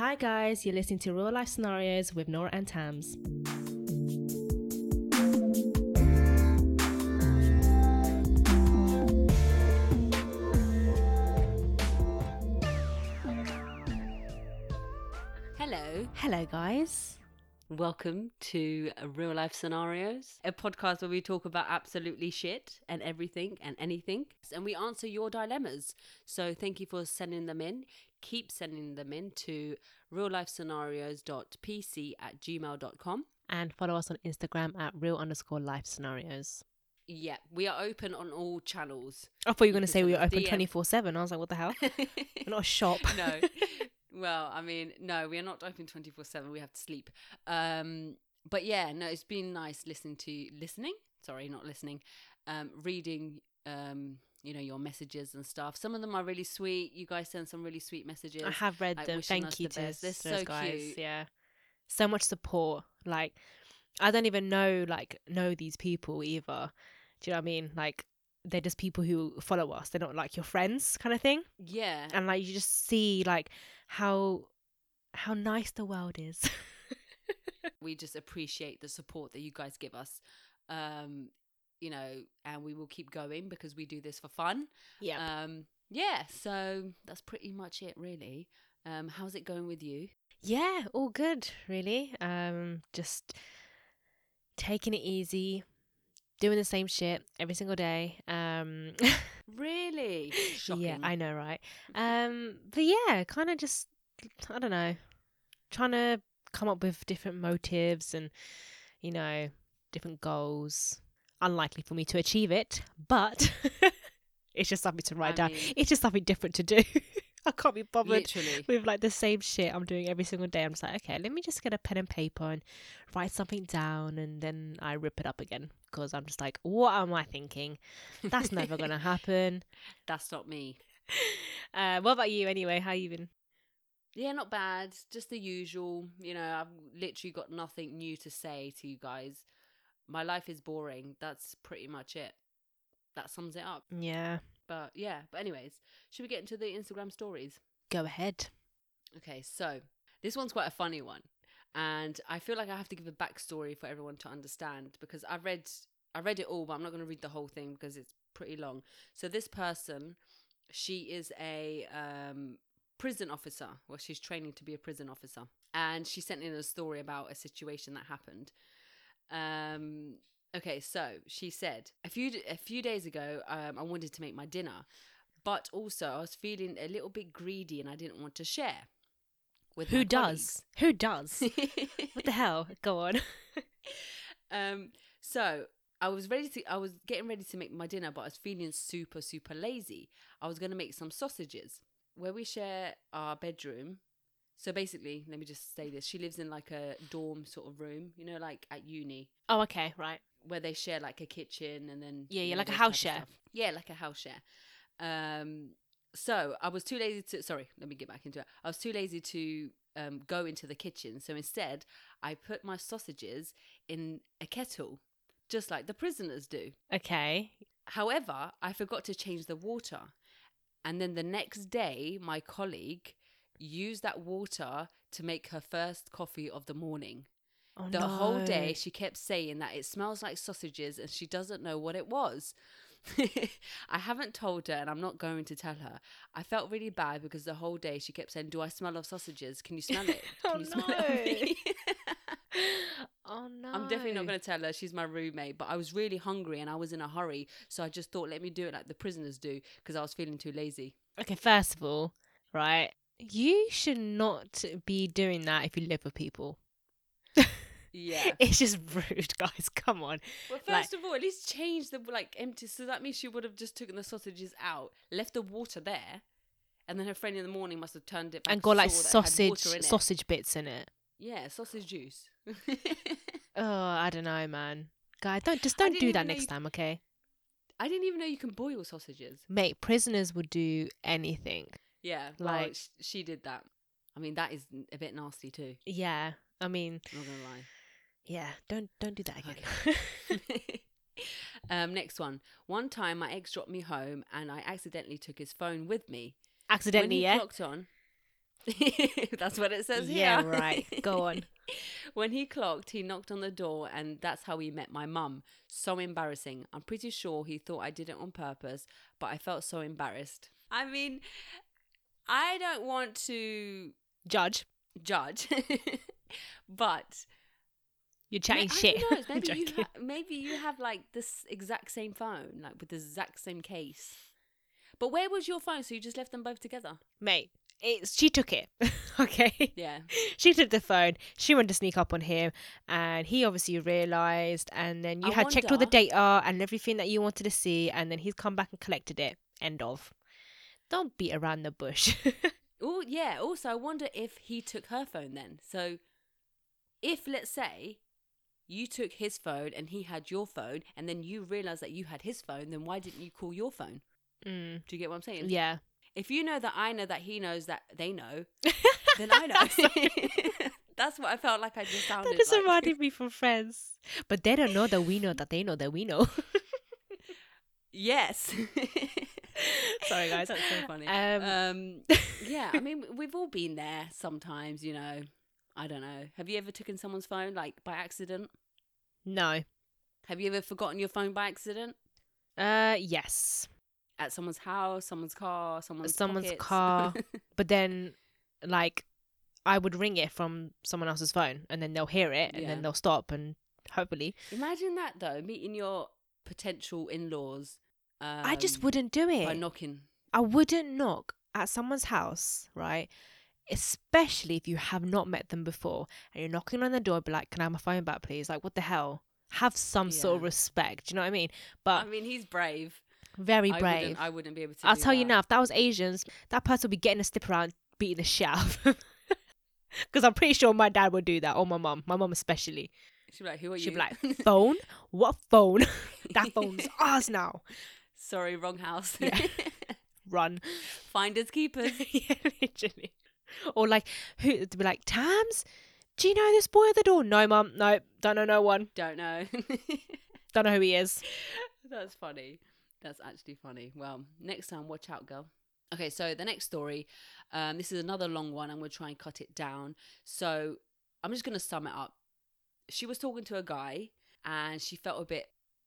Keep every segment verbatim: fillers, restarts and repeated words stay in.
Hi guys, you're listening to Real Life Scenarios with Nora and Tams. Hello. Hello guys. Welcome to Real Life Scenarios, a podcast where we talk about absolutely shit and everything and anything, and we answer your dilemmas. So thank you for sending them in. Keep sending them in to real life scenarios dot p c at gmail dot com. And follow us on Instagram at real underscore life scenarios. Yeah, we are open on all channels. I thought you were going to say we were open twenty-four seven. I was like, what the hell? We're not a shop. No. Well, I mean, no, we are not open twenty-four seven. We have to sleep. Um, but yeah, no, it's been nice listening to, listening, sorry, not listening, um, reading, um, you know, your messages and stuff. Some of them are really sweet. You guys send some really sweet messages. I have read like, them. Thank you the to those, they're so guys. Cute. Yeah. So much support. Like, I don't even know, like, know these people either. Do you know what I mean? Like, they're just people who follow us. They're not like your friends kind of thing. Yeah. And like, you just see like how, how nice the world is. We just appreciate the support that you guys give us. Um, you know, and we will keep going because we do this for fun. Yeah. Um, yeah. So that's pretty much it really. Um, how's it going with you? Yeah. All good really. Um, just taking it easy. Doing the same shit every single day. Um, really? Shocking. Yeah, I know, right? Um, but yeah, kind of just, I don't know, trying to come up with different motives and, you know, different goals. Unlikely for me to achieve it, but it's just something to write I down. Mean, it's just something different to do. I can't be bothered literally. With like the same shit I'm doing every single day. I'm just like, okay, let me just get a pen and paper and write something down, and then I rip it up again because I'm just like, what am I thinking? That's never gonna happen. That's not me. Uh, what about you anyway? How you been? Yeah, not bad. Just the usual. You know, I've literally got nothing new to say to you guys. My life is boring. That's pretty much it. That sums it up. Yeah. But yeah, but anyways, should we get into the Instagram stories? Go ahead. Okay, so this one's quite a funny one. And I feel like I have to give a backstory for everyone to understand because I read I read it all, but I'm not going to read the whole thing because it's pretty long. So this person, she is a um, prison officer. Well, she's training to be a prison officer. And she sent in a story about a situation that happened. Um... Okay, so she said, a few a few days ago, um, I wanted to make my dinner, but also I was feeling a little bit greedy and I didn't want to share. With Who does? Colleagues. Who does? What the hell? Go on. um, so I was ready to. I was getting ready to make my dinner, but I was feeling super, super lazy. I was going to make some sausages. Where we share our bedroom. So basically, let me just say this. She lives in like a dorm sort of room, you know, like at uni. Oh, okay, right. Where they share like a kitchen and then... Yeah, yeah, like a house share. Yeah, like a house share. Um, so I was too lazy to... Sorry, let me get back into it. I was too lazy to um, go into the kitchen. So instead, I put my sausages in a kettle, just like the prisoners do. Okay. However, I forgot to change the water. And then the next day, my colleague... used that water to make her first coffee of the morning. Oh, the no. whole day she kept saying that it smells like sausages and she doesn't know what it was. I haven't told her and I'm not going to tell her. I felt really bad because the whole day she kept saying, do I smell of sausages? Can you smell it? Can oh, you smell no. it? Oh no. I'm definitely not going to tell her. She's my roommate, but I was really hungry and I was in a hurry. So I just thought, let me do it like the prisoners do because I was feeling too lazy. Okay, first of all, right? You should not be doing that if you live with people. Yeah. It's just rude, guys. Come on. Well, first like, of all, at least change the, like, empty. So that means she would have just taken the sausages out, left the water there, and then her friend in the morning must have turned it back. And got, like, sausage sausage bits in it. Yeah, sausage juice. Oh, I don't know, man. Guys, don't just don't do that next time, okay? I didn't even know you can boil sausages. Mate, prisoners would do anything. Yeah, like well, she did that. I mean, that is a bit nasty too. Yeah, I mean, I'm not gonna lie. Yeah, don't don't do that again. Okay. um, next one. One time, my ex dropped me home, and I accidentally took his phone with me. Accidentally, when he yeah. Clocked on. That's what it says here. Yeah, right. Go on. When he clocked, he knocked on the door, and that's how he met my mum. So embarrassing. I'm pretty sure he thought I did it on purpose, but I felt so embarrassed. I mean, I don't want to... Judge. Judge. But... You're chatting I, shit. I don't know. Maybe, you ha- maybe you have, like, this exact same phone, like, with the exact same case. But where was your phone? So you just left them both together? Mate. It's, she took it, okay? Yeah. She took the phone. She wanted to sneak up on him, and he obviously realised, and then you I had wonder... checked all the data and everything that you wanted to see, and then he's come back and collected it. End of. Don't beat around the bush. Oh, yeah. Also, I wonder if he took her phone then. So if, let's say, you took his phone and he had your phone, and then you realised that you had his phone, then why didn't you call your phone? Mm. Do you get what I'm saying? Yeah. If you know that I know that he knows that they know, then I know. That's what I felt like I just sounded like. That just like. Reminded me from Friends. But they don't know that we know that they know that we know. Yes. Sorry, guys. That's so funny. Um, um, yeah, I mean, we've all been there sometimes, you know. I don't know. Have you ever taken someone's phone, like, by accident? No. Have you ever forgotten your phone by accident? Uh, yes. At someone's house, someone's car, someone's someone's pockets. car. But then, like, I would ring it from someone else's phone, and then they'll hear it, and yeah. then they'll stop, and hopefully. Imagine that though, meeting your potential in-laws. Um, I just wouldn't do it by knocking. I wouldn't knock at someone's house, right? Especially if you have not met them before, and you're knocking on the door, be like, "Can I have my phone back, please?" Like, what the hell? Have some yeah. sort of respect. Do you know what I mean? But I mean, he's brave. Very brave. I wouldn't, I wouldn't be able to I'll tell that. you now, if that was Asians, that person would be getting a slip around, beating the shit out of them. Because I'm pretty sure my dad would do that, or my mum. My mum especially. She'd be like, who are She'd you? She'd be like, phone? What phone? That phone's ours now. Sorry, wrong house. Yeah. Run. Finders, keepers. Yeah, literally. Or like, who? They'd be like, Tams, do you know this boy at the door? No, mum, no, don't know no one. Don't know. Don't know who he is. That's funny. That's actually funny. Well, next time, watch out, girl. Okay, so the next story, um, this is another long one. I'm going to try and cut it down. So I'm just going to sum it up. She was talking to a guy, and she felt a bit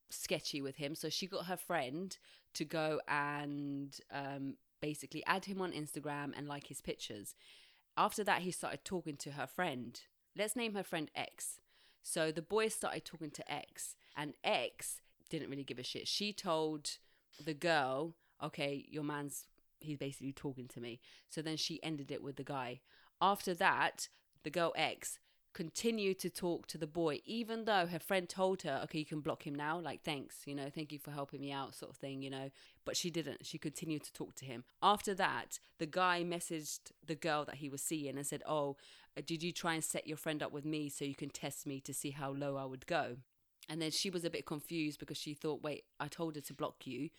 sketchy with him. So she got her friend to go and um, basically add him on Instagram and like his pictures. After that, he started talking to her friend. Let's name her friend X. So the boy started talking to X, and X didn't really give a shit. She told the girl, okay, your man's, he's basically talking to me. So then she ended it with the guy. After that, the girl X continued to talk to the boy, even though her friend told her, okay, you can block him now, like, thanks, you know, thank you for helping me out, sort of thing, you know. But she didn't. She continued to talk to him. After that, the guy messaged the girl that he was seeing and said, oh, did you try and set your friend up with me so you can test me to see how low I would go? And then she was a bit confused because she thought, wait, I told her to block you,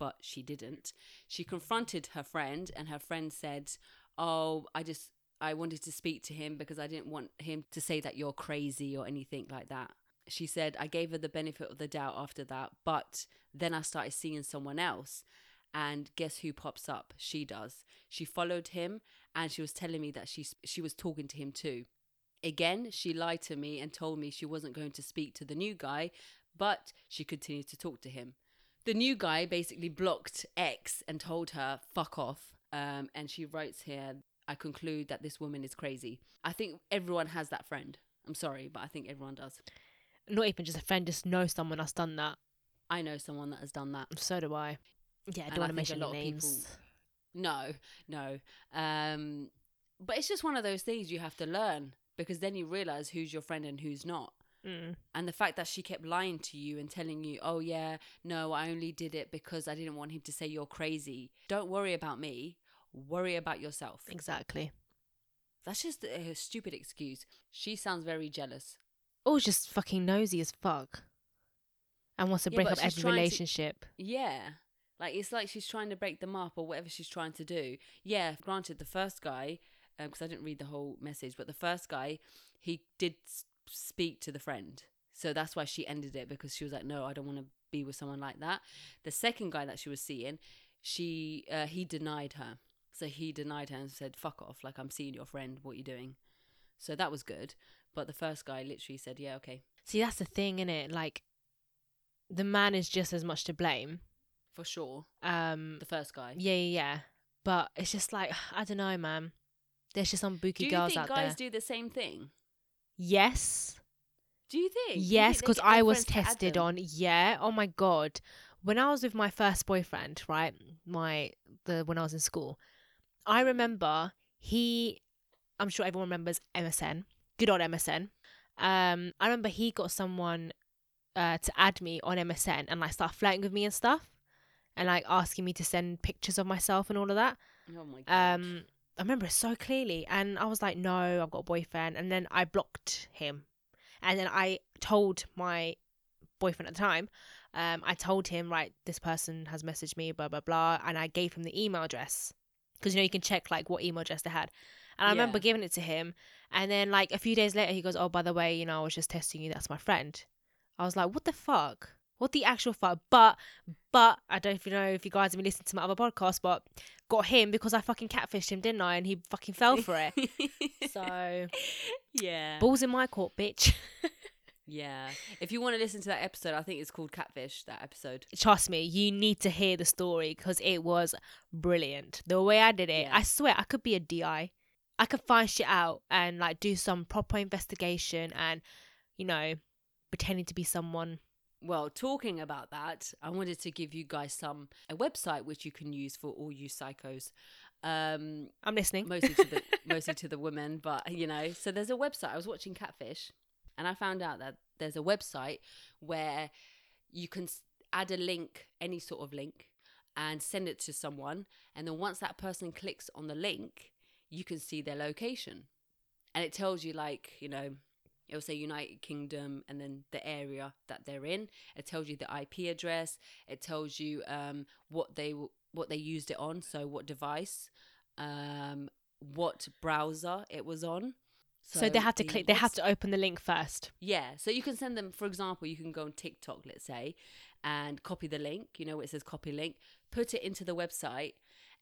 but she didn't. She confronted her friend, and her friend said, oh, I just, I wanted to speak to him because I didn't want him to say that you're crazy or anything like that. She said, I gave her the benefit of the doubt after that, but then I started seeing someone else. And guess who pops up? She does. She followed him, and she was telling me that she she was talking to him too. Again, she lied to me and told me she wasn't going to speak to the new guy, but she continued to talk to him. The new guy basically blocked X and told her, fuck off. Um, and she writes here, I conclude that this woman is crazy. I think everyone has that friend. I'm sorry, but I think everyone does. Not even just a friend, just know someone that's done that. I know someone that has done that. So do I. Yeah, I don't want to mention a lot names. Of people. No, no. Um, but it's just one of those things you have to learn. Because then you realise who's your friend and who's not. Mm. And the fact that she kept lying to you and telling you, oh yeah, no, I only did it because I didn't want him to say you're crazy. Don't worry about me. Worry about yourself. Exactly. That's just a stupid excuse. She sounds very jealous. Or just fucking nosy as fuck. And wants to break yeah, up every relationship. To... Yeah. Like, it's like she's trying to break them up or whatever she's trying to do. Yeah, granted, the first guy... because um, I didn't read the whole message, but the first guy, he did s- speak to the friend. So that's why she ended it, because she was like, no, I don't want to be with someone like that. The second guy that she was seeing, she uh, he denied her. So he denied her and said, fuck off, like I'm seeing your friend, what are you doing? So that was good. But the first guy literally said, yeah, okay. See, that's the thing, innit? Like, the man is just as much to blame. For sure. Um, the first guy. Yeah, yeah, yeah. But it's just like, I don't know, man. There's just some bookie girls out there. Do you think guys do the same thing? Yes. Do you think? Yes, because I was tested on. Yeah. Oh, my God. When I was with my first boyfriend, right, my the when I was in school, I remember he, I'm sure everyone remembers M S N. Good old M S N. Um, I remember he got someone uh, to add me on M S N and like start flirting with me and stuff. And like asking me to send pictures of myself and all of that. Oh my God. Um, I remember it so clearly. And I was like, no, I've got a boyfriend. And then I blocked him. And then I told my boyfriend at the time, um, I told him, right, this person has messaged me, blah, blah, blah. And I gave him the email address. Because, you know, you can check like what email address they had. And I yeah. remember giving it to him. And then like a few days later, he goes, oh, by the way, you know, I was just testing you. That's my friend. I was like, what the fuck? What the actual fuck? But, but, I don't know if you guys have been listening to my other podcast, but got him because I fucking catfished him, didn't I? And he fucking fell for it. So, yeah. Balls in my court, bitch. Yeah. If you want to listen to that episode, I think it's called Catfish, that episode. Trust me, you need to hear the story because it was brilliant. The way I did it, yeah. I swear I could be a D I. I could find shit out and like do some proper investigation and, you know, pretending to be someone. Well, talking about that, I wanted to give you guys some a website which you can use for all you psychos. Um, I'm listening. Mostly to the mostly to the women, but you know. So there's a website. I was watching Catfish, and I found out that there's a website where you can add a link, any sort of link, and send it to someone. And then once that person clicks on the link, you can see their location, and it tells you like you know. It'll say United Kingdom and then the area that they're in. It tells you the I P address. It tells you um, what they what they used it on, so what device, um, what browser it was on. So, so they have to the, click. They have to open the link first. Yeah. So you can send them. For example, you can go on TikTok, let's say, and copy the link. You know, it says copy link. Put it into the website,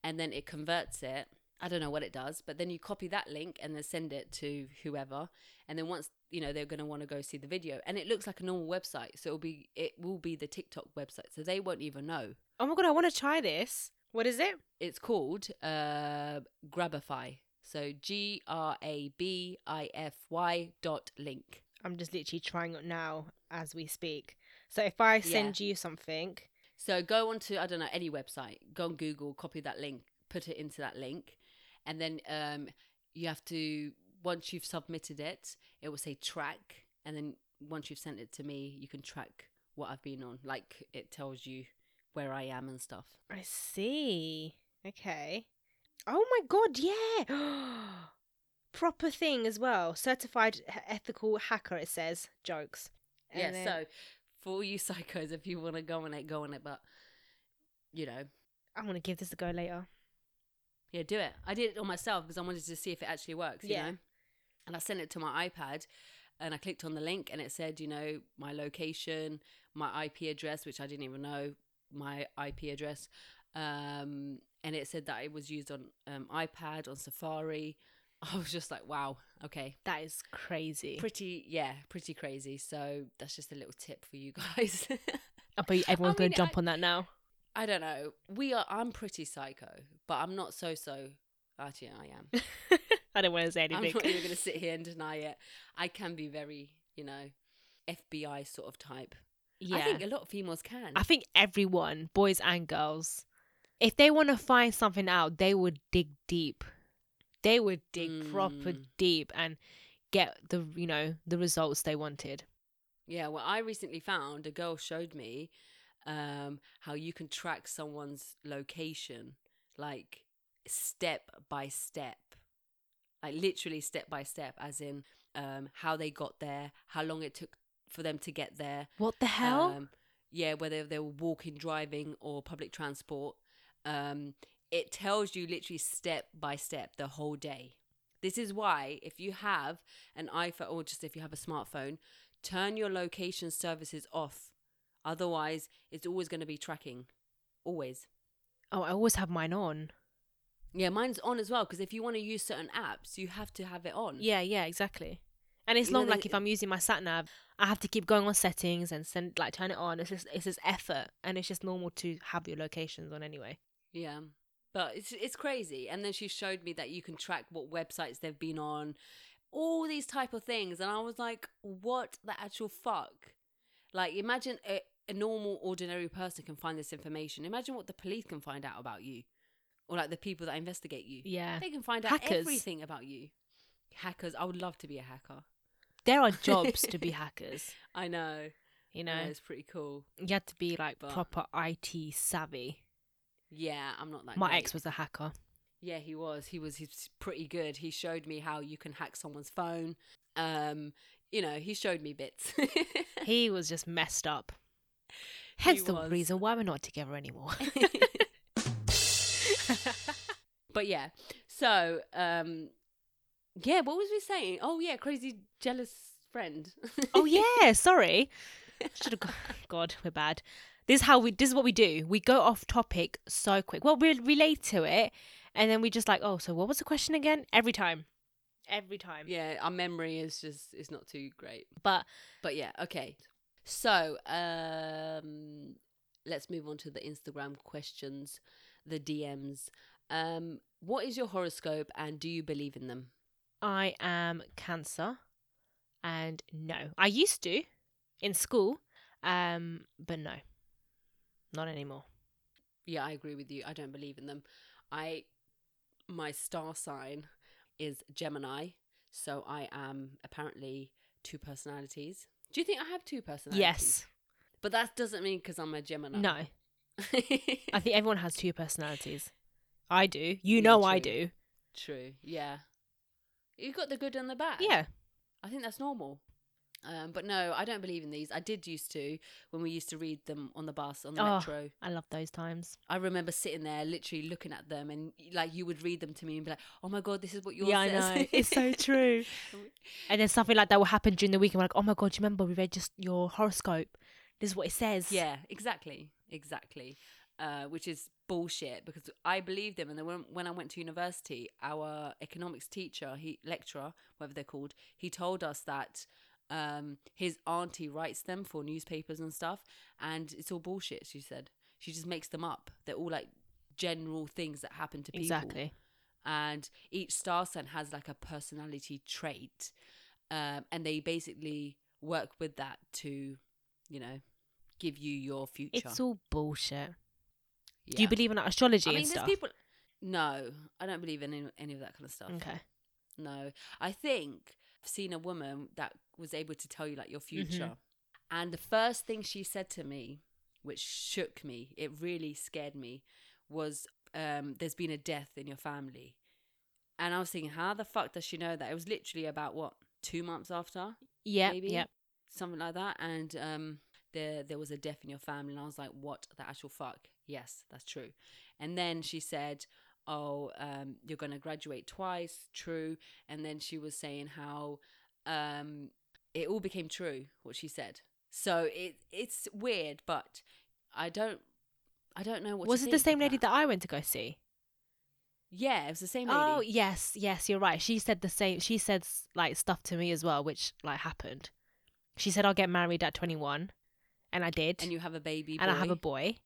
and then it converts it. I don't know what it does, but then you copy that link and then send it to whoever. And then once, you know, they're going to want to go see the video. And it looks like a normal website. So it'll be, it will be the TikTok website. So they won't even know. Oh my God, I want to try this. What is it? It's called uh, Grabify. So G R A B I F Y dot link. I'm just literally trying it now as we speak. So if I send yeah. you something. So go on to, I don't know, any website. Go on Google, copy that link, put it into that link. And then um, you have to, once you've submitted it, it will say track. And then once you've sent it to me, you can track what I've been on. Like it tells you where I am and stuff. I see. Okay. Oh my God, yeah. Proper thing as well. Certified ethical hacker, it says. Jokes. And yeah, then... so for you psychos, if you want to go on it, go on it. But, you know. I'm going to give this a go later. Yeah, do it. I did it on myself because I wanted to see if it actually works, you yeah. know. And I sent it to my iPad and I clicked on the link and it said, you know, my location, my I P address, which I didn't even know, my I P address. Um, and it said that it was used on um, iPad, on Safari. I was just like, wow, okay. That is crazy. Pretty, yeah, pretty crazy. So that's just a little tip for you guys. I bet everyone's I mean, going to jump I- on that now. I don't know. We are. I'm pretty psycho, but I'm not so so. Actually, I am. I don't want to say anything. I'm not even going to sit here and deny it. I can be very, you know, F B I sort of type. Yeah. I think a lot of females can. I think everyone, boys and girls, if they want to find something out, they would dig deep. They would dig mm. proper deep and get the, you know, the results they wanted. Yeah. Well, I recently found a girl showed me. Um, how you can track someone's location, like step by step, like literally step by step, as in um, how they got there, how long it took for them to get there. What the hell? Um, yeah, whether they were walking, driving, or public transport. Um, it tells you literally step by step the whole day. This is why if you have an iPhone or just if you have a smartphone, turn your location services off. Otherwise, it's always going to be tracking. Always. Oh, I always have mine on. Yeah, mine's on as well, because if you want to use certain apps, you have to have it on. Yeah, yeah, exactly. And it's you not know, like they, if I'm using my sat nav, I have to keep going on settings and send like turn it on. It's just it's just effort, and it's just normal to have your locations on anyway. Yeah, but it's it's crazy. And then she showed me that you can track what websites they've been on, all these type of things, and I was like, what the actual fuck? Like, imagine a, a normal, ordinary person can find this information. Imagine what the police can find out about you, or like the people that investigate you. Yeah, they can find out hackers. Everything about you. Hackers, I would love to be a hacker. There are jobs to be hackers. I know. You know, yeah, it's pretty cool. You had to be like but... proper I T savvy. Yeah, I'm not that. My great. ex was a hacker. Yeah, he was. He was. He's pretty good. He showed me how you can hack someone's phone. Um, you know, he showed me bits. He was just messed up. Hence the reason why we're not together anymore. But yeah, so um, yeah, what was we saying? Oh yeah, crazy jealous friend. Oh yeah, sorry. Should have. God, we're bad. This is how we. This is what we do. We go off topic so quick. Well, we relate to it. And then we just like, oh, so what was the question again? Every time. Every time. Yeah, our memory is just, it's not too great. But, but yeah, okay. So, um, let's move on to the Instagram questions, the D Ms. Um, what is your horoscope and do you believe in them? I am Cancer. And no. I used to in school, um, but no. Not anymore. Yeah, I agree with you. I don't believe in them. I... My star sign is Gemini, so I am apparently two personalities. Do you think I have two personalities? Yes. But that doesn't mean because I'm a Gemini. No. I think everyone has two personalities. I do. You yeah, know true. I do. True, yeah. You've got the good and the bad. Yeah. I think that's normal. Um, but no, I don't believe in these. I did used to when we used to read them on the bus, on the oh, metro. I love those times. I remember sitting there literally looking at them and like you would read them to me and be like, oh my God, this is what yours yeah, says. I know. It's so true. And then something like that will happen during the week and we're like, oh my God, do you remember we read just your horoscope? This is what it says. Yeah, exactly. Exactly. Uh, which is bullshit because I believed them. And then when, when I went to university, our economics teacher, he lecturer, whatever they're called, he told us that Um, his auntie writes them for newspapers and stuff, and it's all bullshit. She said she just makes them up. They're all like general things that happen to people. Exactly. And each star sign has like a personality trait, um, and they basically work with that to, you know, give you your future. It's all bullshit. Yeah. Do you believe in like, astrology I mean, and stuff? People... No, I don't believe in any, any of that kind of stuff. Okay. No, I think I've seen a woman that was able to tell you like your future. Mm-hmm. And the first thing she said to me, which shook me, it really scared me, was um, there's been a death in your family. And I was thinking, how the fuck does she know that? It was literally about what, two months after? Yeah, maybe? Yeah. Something like that. And um, there, there was a death in your family. And I was like, what the actual fuck? Yes, that's true. And then she said, oh, um, you're going to graduate twice. True. And then she was saying how um, it all became true, what she said. So it it's weird, but I don't I don't know what was to it think the same lady that. that I went to go see? Yeah, it was the same lady. Oh, yes, yes, you're right. She said the same. She said like stuff to me as well, which like happened. She said I'll get married at twenty-one, and I did. And you have a baby boy. And I have a boy,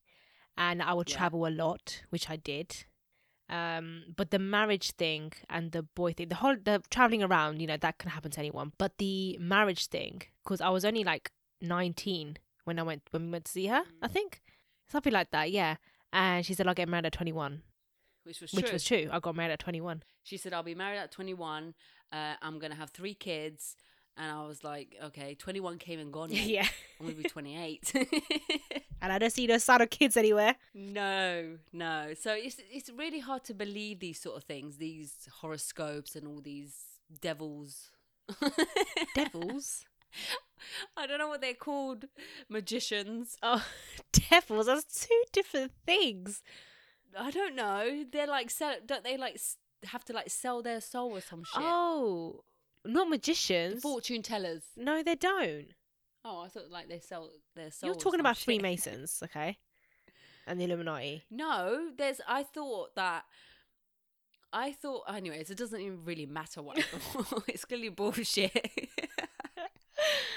and I will yeah. travel a lot, which I did. Um, but the marriage thing and the boy thing, the whole, the traveling around, you know, that can happen to anyone. But the marriage thing, because I was only like nineteen when I went, when we went to see her, I think. Something like that, yeah. And she said, I'll get married at twenty-one. Which was true. Which was true. I got married at twenty-one. She said, I'll be married at twenty-one. Uh, I'm going to have three kids. And I was like, okay, twenty-one came and gone. Yeah. I'm going to be twenty-eight. And I don't see those sort of kids anywhere. No, no. So it's it's really hard to believe these sort of things, these horoscopes and all these devils. Devils? I don't know what they're called. Magicians. Oh, devils. That's two different things. I don't know. They're like, sell, don't they like have to like sell their soul or some shit? Oh, not magicians. The fortune tellers. No, they don't. Oh, I thought like they sell their soul. You're talking about shit. Freemasons, okay? And the Illuminati. No, there's. I thought that I thought, anyways, it doesn't even really matter what I thought. It's clearly bullshit.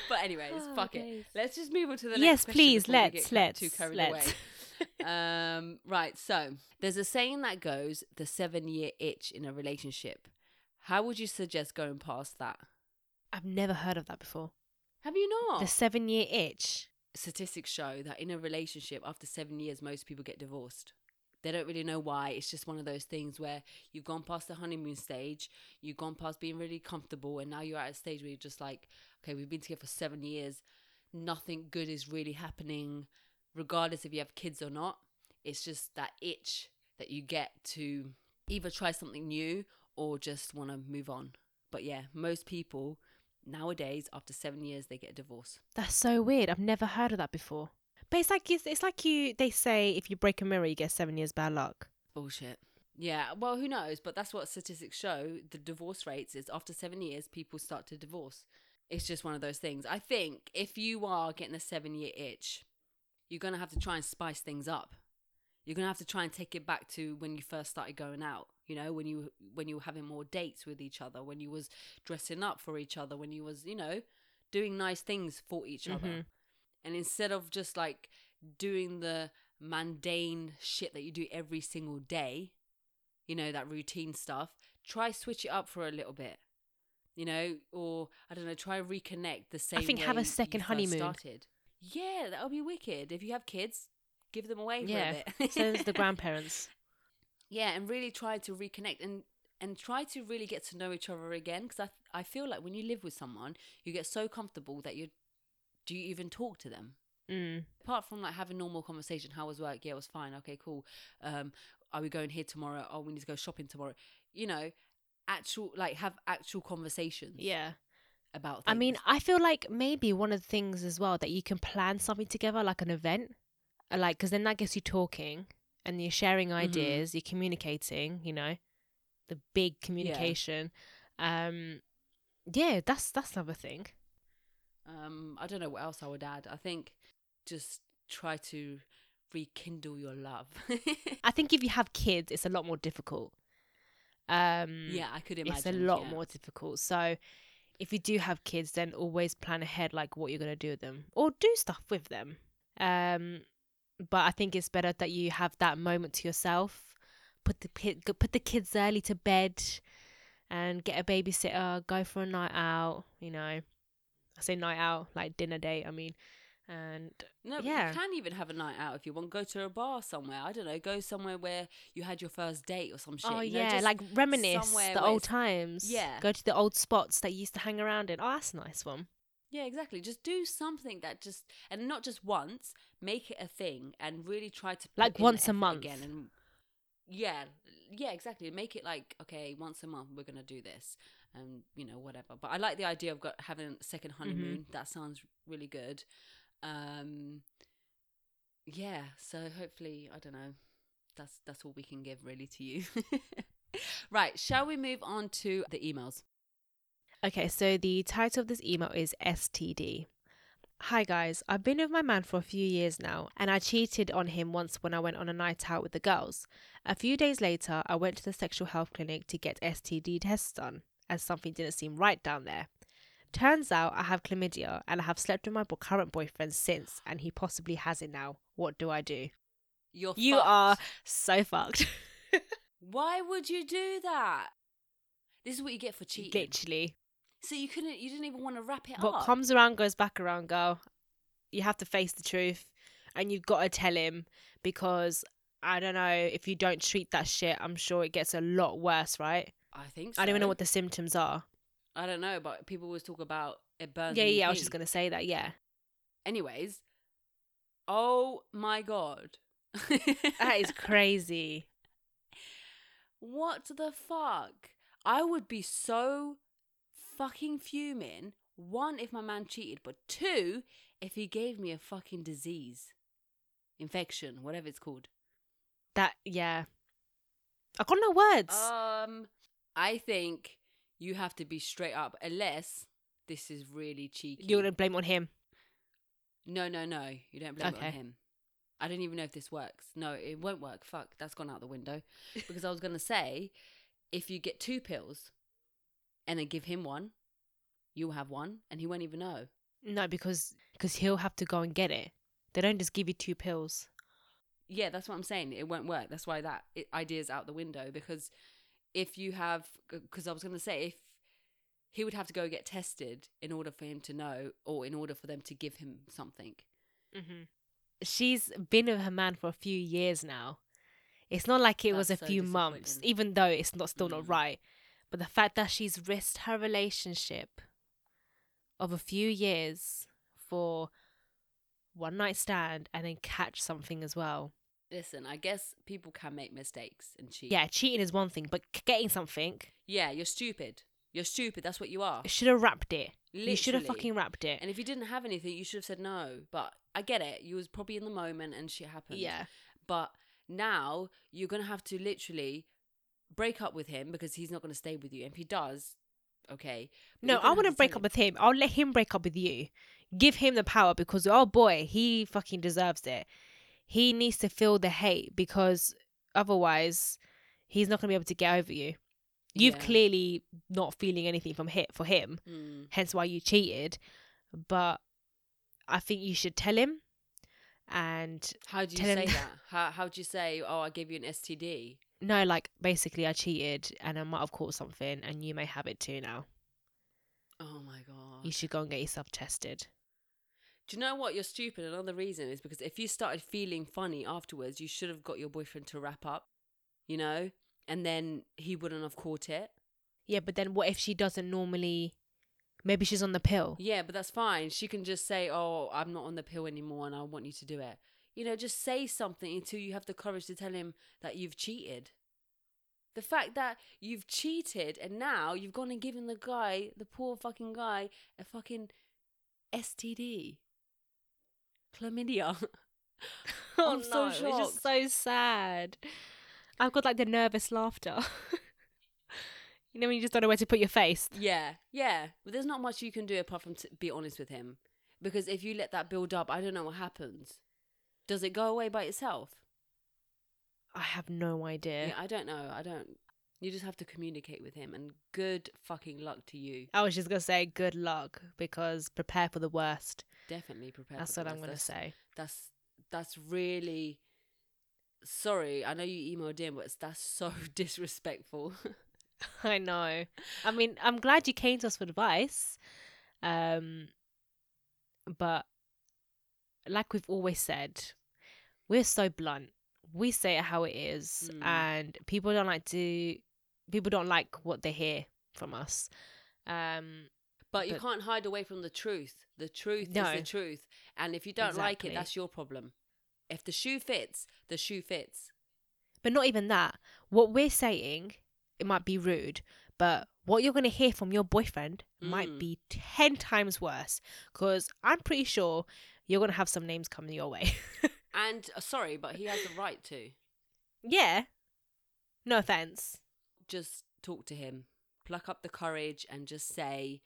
But anyways, oh, fuck days. it. Let's just move on to the next yes, question. Yes, please, let's, let's, too carried let's. Away. um, right, so there's a saying that goes, the seven-year itch in a relationship. How would you suggest going past that? I've never heard of that before. Have you not? The seven-year itch. Statistics show that in a relationship, after seven years, most people get divorced. They don't really know why. It's just one of those things where you've gone past the honeymoon stage, you've gone past being really comfortable, and now you're at a stage where you're just like, okay, we've been together for seven years. Nothing good is really happening, regardless if you have kids or not. It's just that itch that you get to either try something new or just want to move on. But yeah, most people nowadays, after seven years, they get a divorce. That's so weird. I've never heard of that before. But it's like, it's, it's like you, they say if you break a mirror, you get seven years bad luck. Bullshit. Yeah, well, who knows? But that's what statistics show. The divorce rates is after seven years, people start to divorce. It's just one of those things. I think if you are getting a seven-year itch, you're going to have to try and spice things up. You're going to have to try and take it back to when you first started going out. You know, when you when you were having more dates with each other, when you was dressing up for each other, when you was, you know, doing nice things for each mm-hmm. other. And instead of just like doing the mundane shit that you do every single day, you know, that routine stuff, try switch it up for a little bit, you know, or I don't know, try reconnect the same way. I think way have a second honeymoon. Started. Yeah, that would be wicked. If you have kids, give them away for yeah. a bit. So there's the grandparents. Yeah, and really try to reconnect and, and try to really get to know each other again. Because I I feel like when you live with someone, you get so comfortable that you're Do you even talk to them? Mm. Apart from like having normal conversation, how was work? Yeah, it was fine. Okay, cool. Um, are we going here tomorrow? Oh, we need to go shopping tomorrow. You know, actual like have actual conversations. Yeah, about things. I mean, I feel like maybe one of the things as well that you can plan something together, like an event, like because then that gets you talking and you're sharing ideas, mm-hmm. you're communicating. You know, the big communication. Yeah, um, yeah that's that's another thing. Um, I don't know what else I would add. I think just try to rekindle your love. I think if you have kids, it's a lot more difficult. Um, yeah, I could imagine. It's a lot yeah. more difficult. So if you do have kids, then always plan ahead, like what you're going to do with them or do stuff with them. Um, but I think it's better that you have that moment to yourself. Put the, put the kids early to bed and get a babysitter, go for a night out, you know. I say night out, like dinner date, I mean. And no, yeah. you can even have a night out if you want. Go to a bar somewhere. I don't know. Go somewhere where you had your first date or some shit. Oh, you know, yeah. Just like reminisce the old times. Yeah. Go to the old spots that you used to hang around in. Oh, that's a nice one. Yeah, exactly. Just do something that just, and not just once, make it a thing and really try to. Like once a month. Again and yeah. Yeah, exactly. Make it like, okay, once a month we're going to do this. And you know, whatever, but I like the idea of got having a second honeymoon. Mm-hmm. That sounds really good. Um yeah, so hopefully, I don't know, that's that's all we can give really to you. Right, shall we move on to the emails? Okay, so the title of this email is S T D. Hi guys, I've been with my man for a few years now, and I cheated on him once when I went on a night out with the girls. A few days later, I went to the sexual health clinic to get S T D tests done, as something didn't seem right down there. Turns out I have chlamydia, and I have slept with my current boyfriend since, and he possibly has it now. What do I do? You're you fucked. Are so fucked. Why would you do that? This is what you get for cheating. Literally. So you couldn't, you didn't even want to wrap it what up. What comes around goes back around, girl. You have to face the truth, and you've got to tell him, because I don't know, if you don't treat that shit, I'm sure it gets a lot worse, right? I think so. I don't even know what the symptoms are. I don't know, but people always talk about it burns. Yeah, yeah, I was just going to say that, yeah. Anyways, oh my God. That is crazy. What the fuck? I would be so fucking fuming. One, if my man cheated, but two, if he gave me a fucking disease, infection, whatever it's called. That, yeah. I got no words. Um, I think you have to be straight up, unless this is really cheeky. You're going to blame it on him? No, no, no. You don't blame okay. it on him. I don't even know if this works. No, it won't work. Fuck, that's gone out the window. Because I was going to say, If you get two pills and then give him one, you'll have one and he won't even know. No, because cause he'll have to go and get it. They don't just give you two pills. Yeah, that's what I'm saying. It won't work. That's why that idea is out the window, because if you have, because I was going to say, if he would have to go get tested in order for him to know, or in order for them to give him something. Mm-hmm. She's been with her man for a few years now. It's not like it That's was a so few months, even though it's not still mm-hmm. not right. But the fact that she's risked her relationship of a few years for one night stand and then catch something as well. Listen, I guess people can make mistakes and cheat. Yeah, cheating is one thing, but getting something. Yeah, you're stupid. You're stupid. That's what you are. You should have wrapped it. Literally. You should have fucking wrapped it. And if you didn't have anything, you should have said no. But I get it. You was probably in the moment and shit happened. Yeah. But now you're going to have to literally break up with him because he's not going to stay with you. And if he does, okay. But no, I wouldn't break up with him. I'll let him break up with you. Give him the power, because, oh boy, he fucking deserves it. He needs to feel the hate, because otherwise he's not going to be able to get over you. You've yeah. clearly not feeling anything from hit for him, mm. hence why you cheated. But I think you should tell him. And how do you say that? How how do you say? Oh, I gave you an S T D. No, like basically, I cheated, and I might have caught something, and you may have it too now. Oh my god! You should go and get yourself tested. Do you know what? You're stupid. Another reason is because if you started feeling funny afterwards, you should have got your boyfriend to wrap up. You know. And then he wouldn't have caught it. Yeah, but then what if she doesn't normally... Maybe she's on the pill. Yeah, but that's fine. She can just say, oh, I'm not on the pill anymore and I want you to do it. You know, just say something until you have the courage to tell him that you've cheated. The fact that you've cheated and now you've gone and given the guy, the poor fucking guy, a fucking S T D. Chlamydia. oh, I'm no, so shocked. It's just so sad. I've got like the nervous laughter. You know when you just don't know where to put your face? Yeah, yeah. But there's not much you can do apart from to be honest with him. Because if you let that build up, I don't know what happens. Does it go away by itself? I have no idea. Yeah, I don't know. I don't. You just have to communicate with him, and good fucking luck to you. I was just going to say good luck, because prepare for the worst. Definitely prepare that's for the worst. That's what I'm going to say. That's That's really... Sorry, I know you emailed in, but that's so disrespectful. I know. I mean, I'm glad you came to us for advice. Um, but like we've always said, we're so blunt. We say it how it is, mm. and people don't like to. People don't like what they hear from us. Um, but you but, can't hide away from the truth. The truth no. is the truth, and if you don't exactly. like it, that's your problem. If the shoe fits, the shoe fits. But not even that. What we're saying, it might be rude, but what you're going to hear from your boyfriend mm. might be ten times worse, because I'm pretty sure you're going to have some names coming your way. and uh, sorry, but he has the right to. Yeah. No offense. Just talk to him. Pluck up the courage and just say,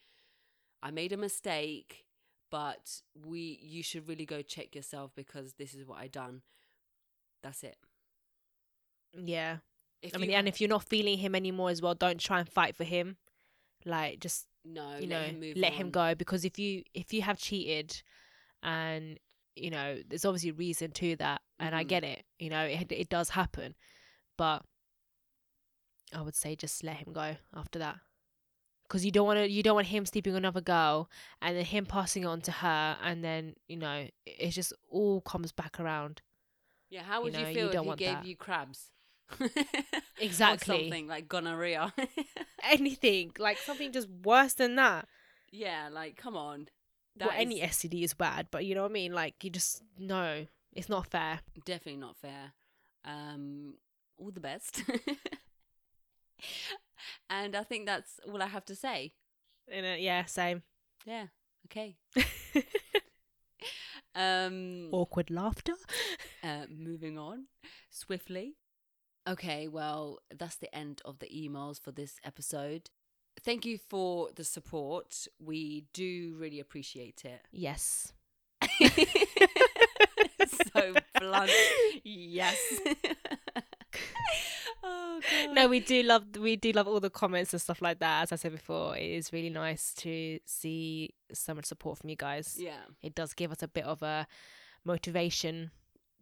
I made a mistake. But we, you should really go check yourself, because this is what I done. That's it. Yeah. If I mean, have, and if you're not feeling him anymore as well, don't try and fight for him. Like, just no, you let know, him move let on. him go. Because if you if you have cheated, and you know, there's obviously a reason to that, and mm-hmm. I get it. You know, it it does happen, but I would say just let him go after that. Because you don't want to, you don't want him sleeping with another girl, and then him passing it on to her, and then you know it just all comes back around. Yeah, how would you, know, you feel you if he gave that. you crabs? Exactly, or something like gonorrhea, anything like something just worse than that. Yeah, like come on. That well, is... any S T D is bad, but you know what I mean. Like you just no, it's not fair. Definitely not fair. Um, all the best. And I think that's all I have to say. In a, yeah, same. Yeah, okay. um, Awkward laughter. uh, moving on swiftly. Okay, well, that's the end of the emails for this episode. Thank you for the support. We do really appreciate it. Yes. So blunt. Yes. Oh, God. No, we do love we do love all the comments and stuff like that. As I said before, it is really nice to see so much support from you guys. Yeah, it does give us a bit of a motivation.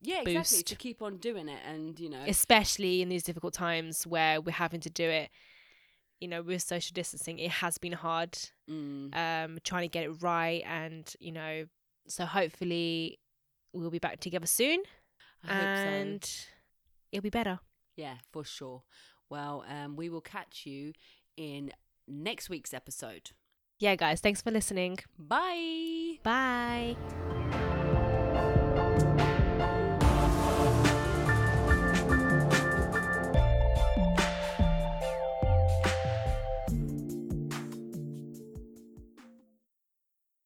Yeah, boost. Exactly, to keep on doing it, and you know, especially in these difficult times where we're having to do it. You know, with social distancing, it has been hard. Mm. Um, trying to get it right, and you know, so hopefully we'll be back together soon. I and hope so. It'll be better. Yeah, for sure. Well, um, we will catch you in next week's episode. Yeah, guys, thanks for listening. Bye. Bye.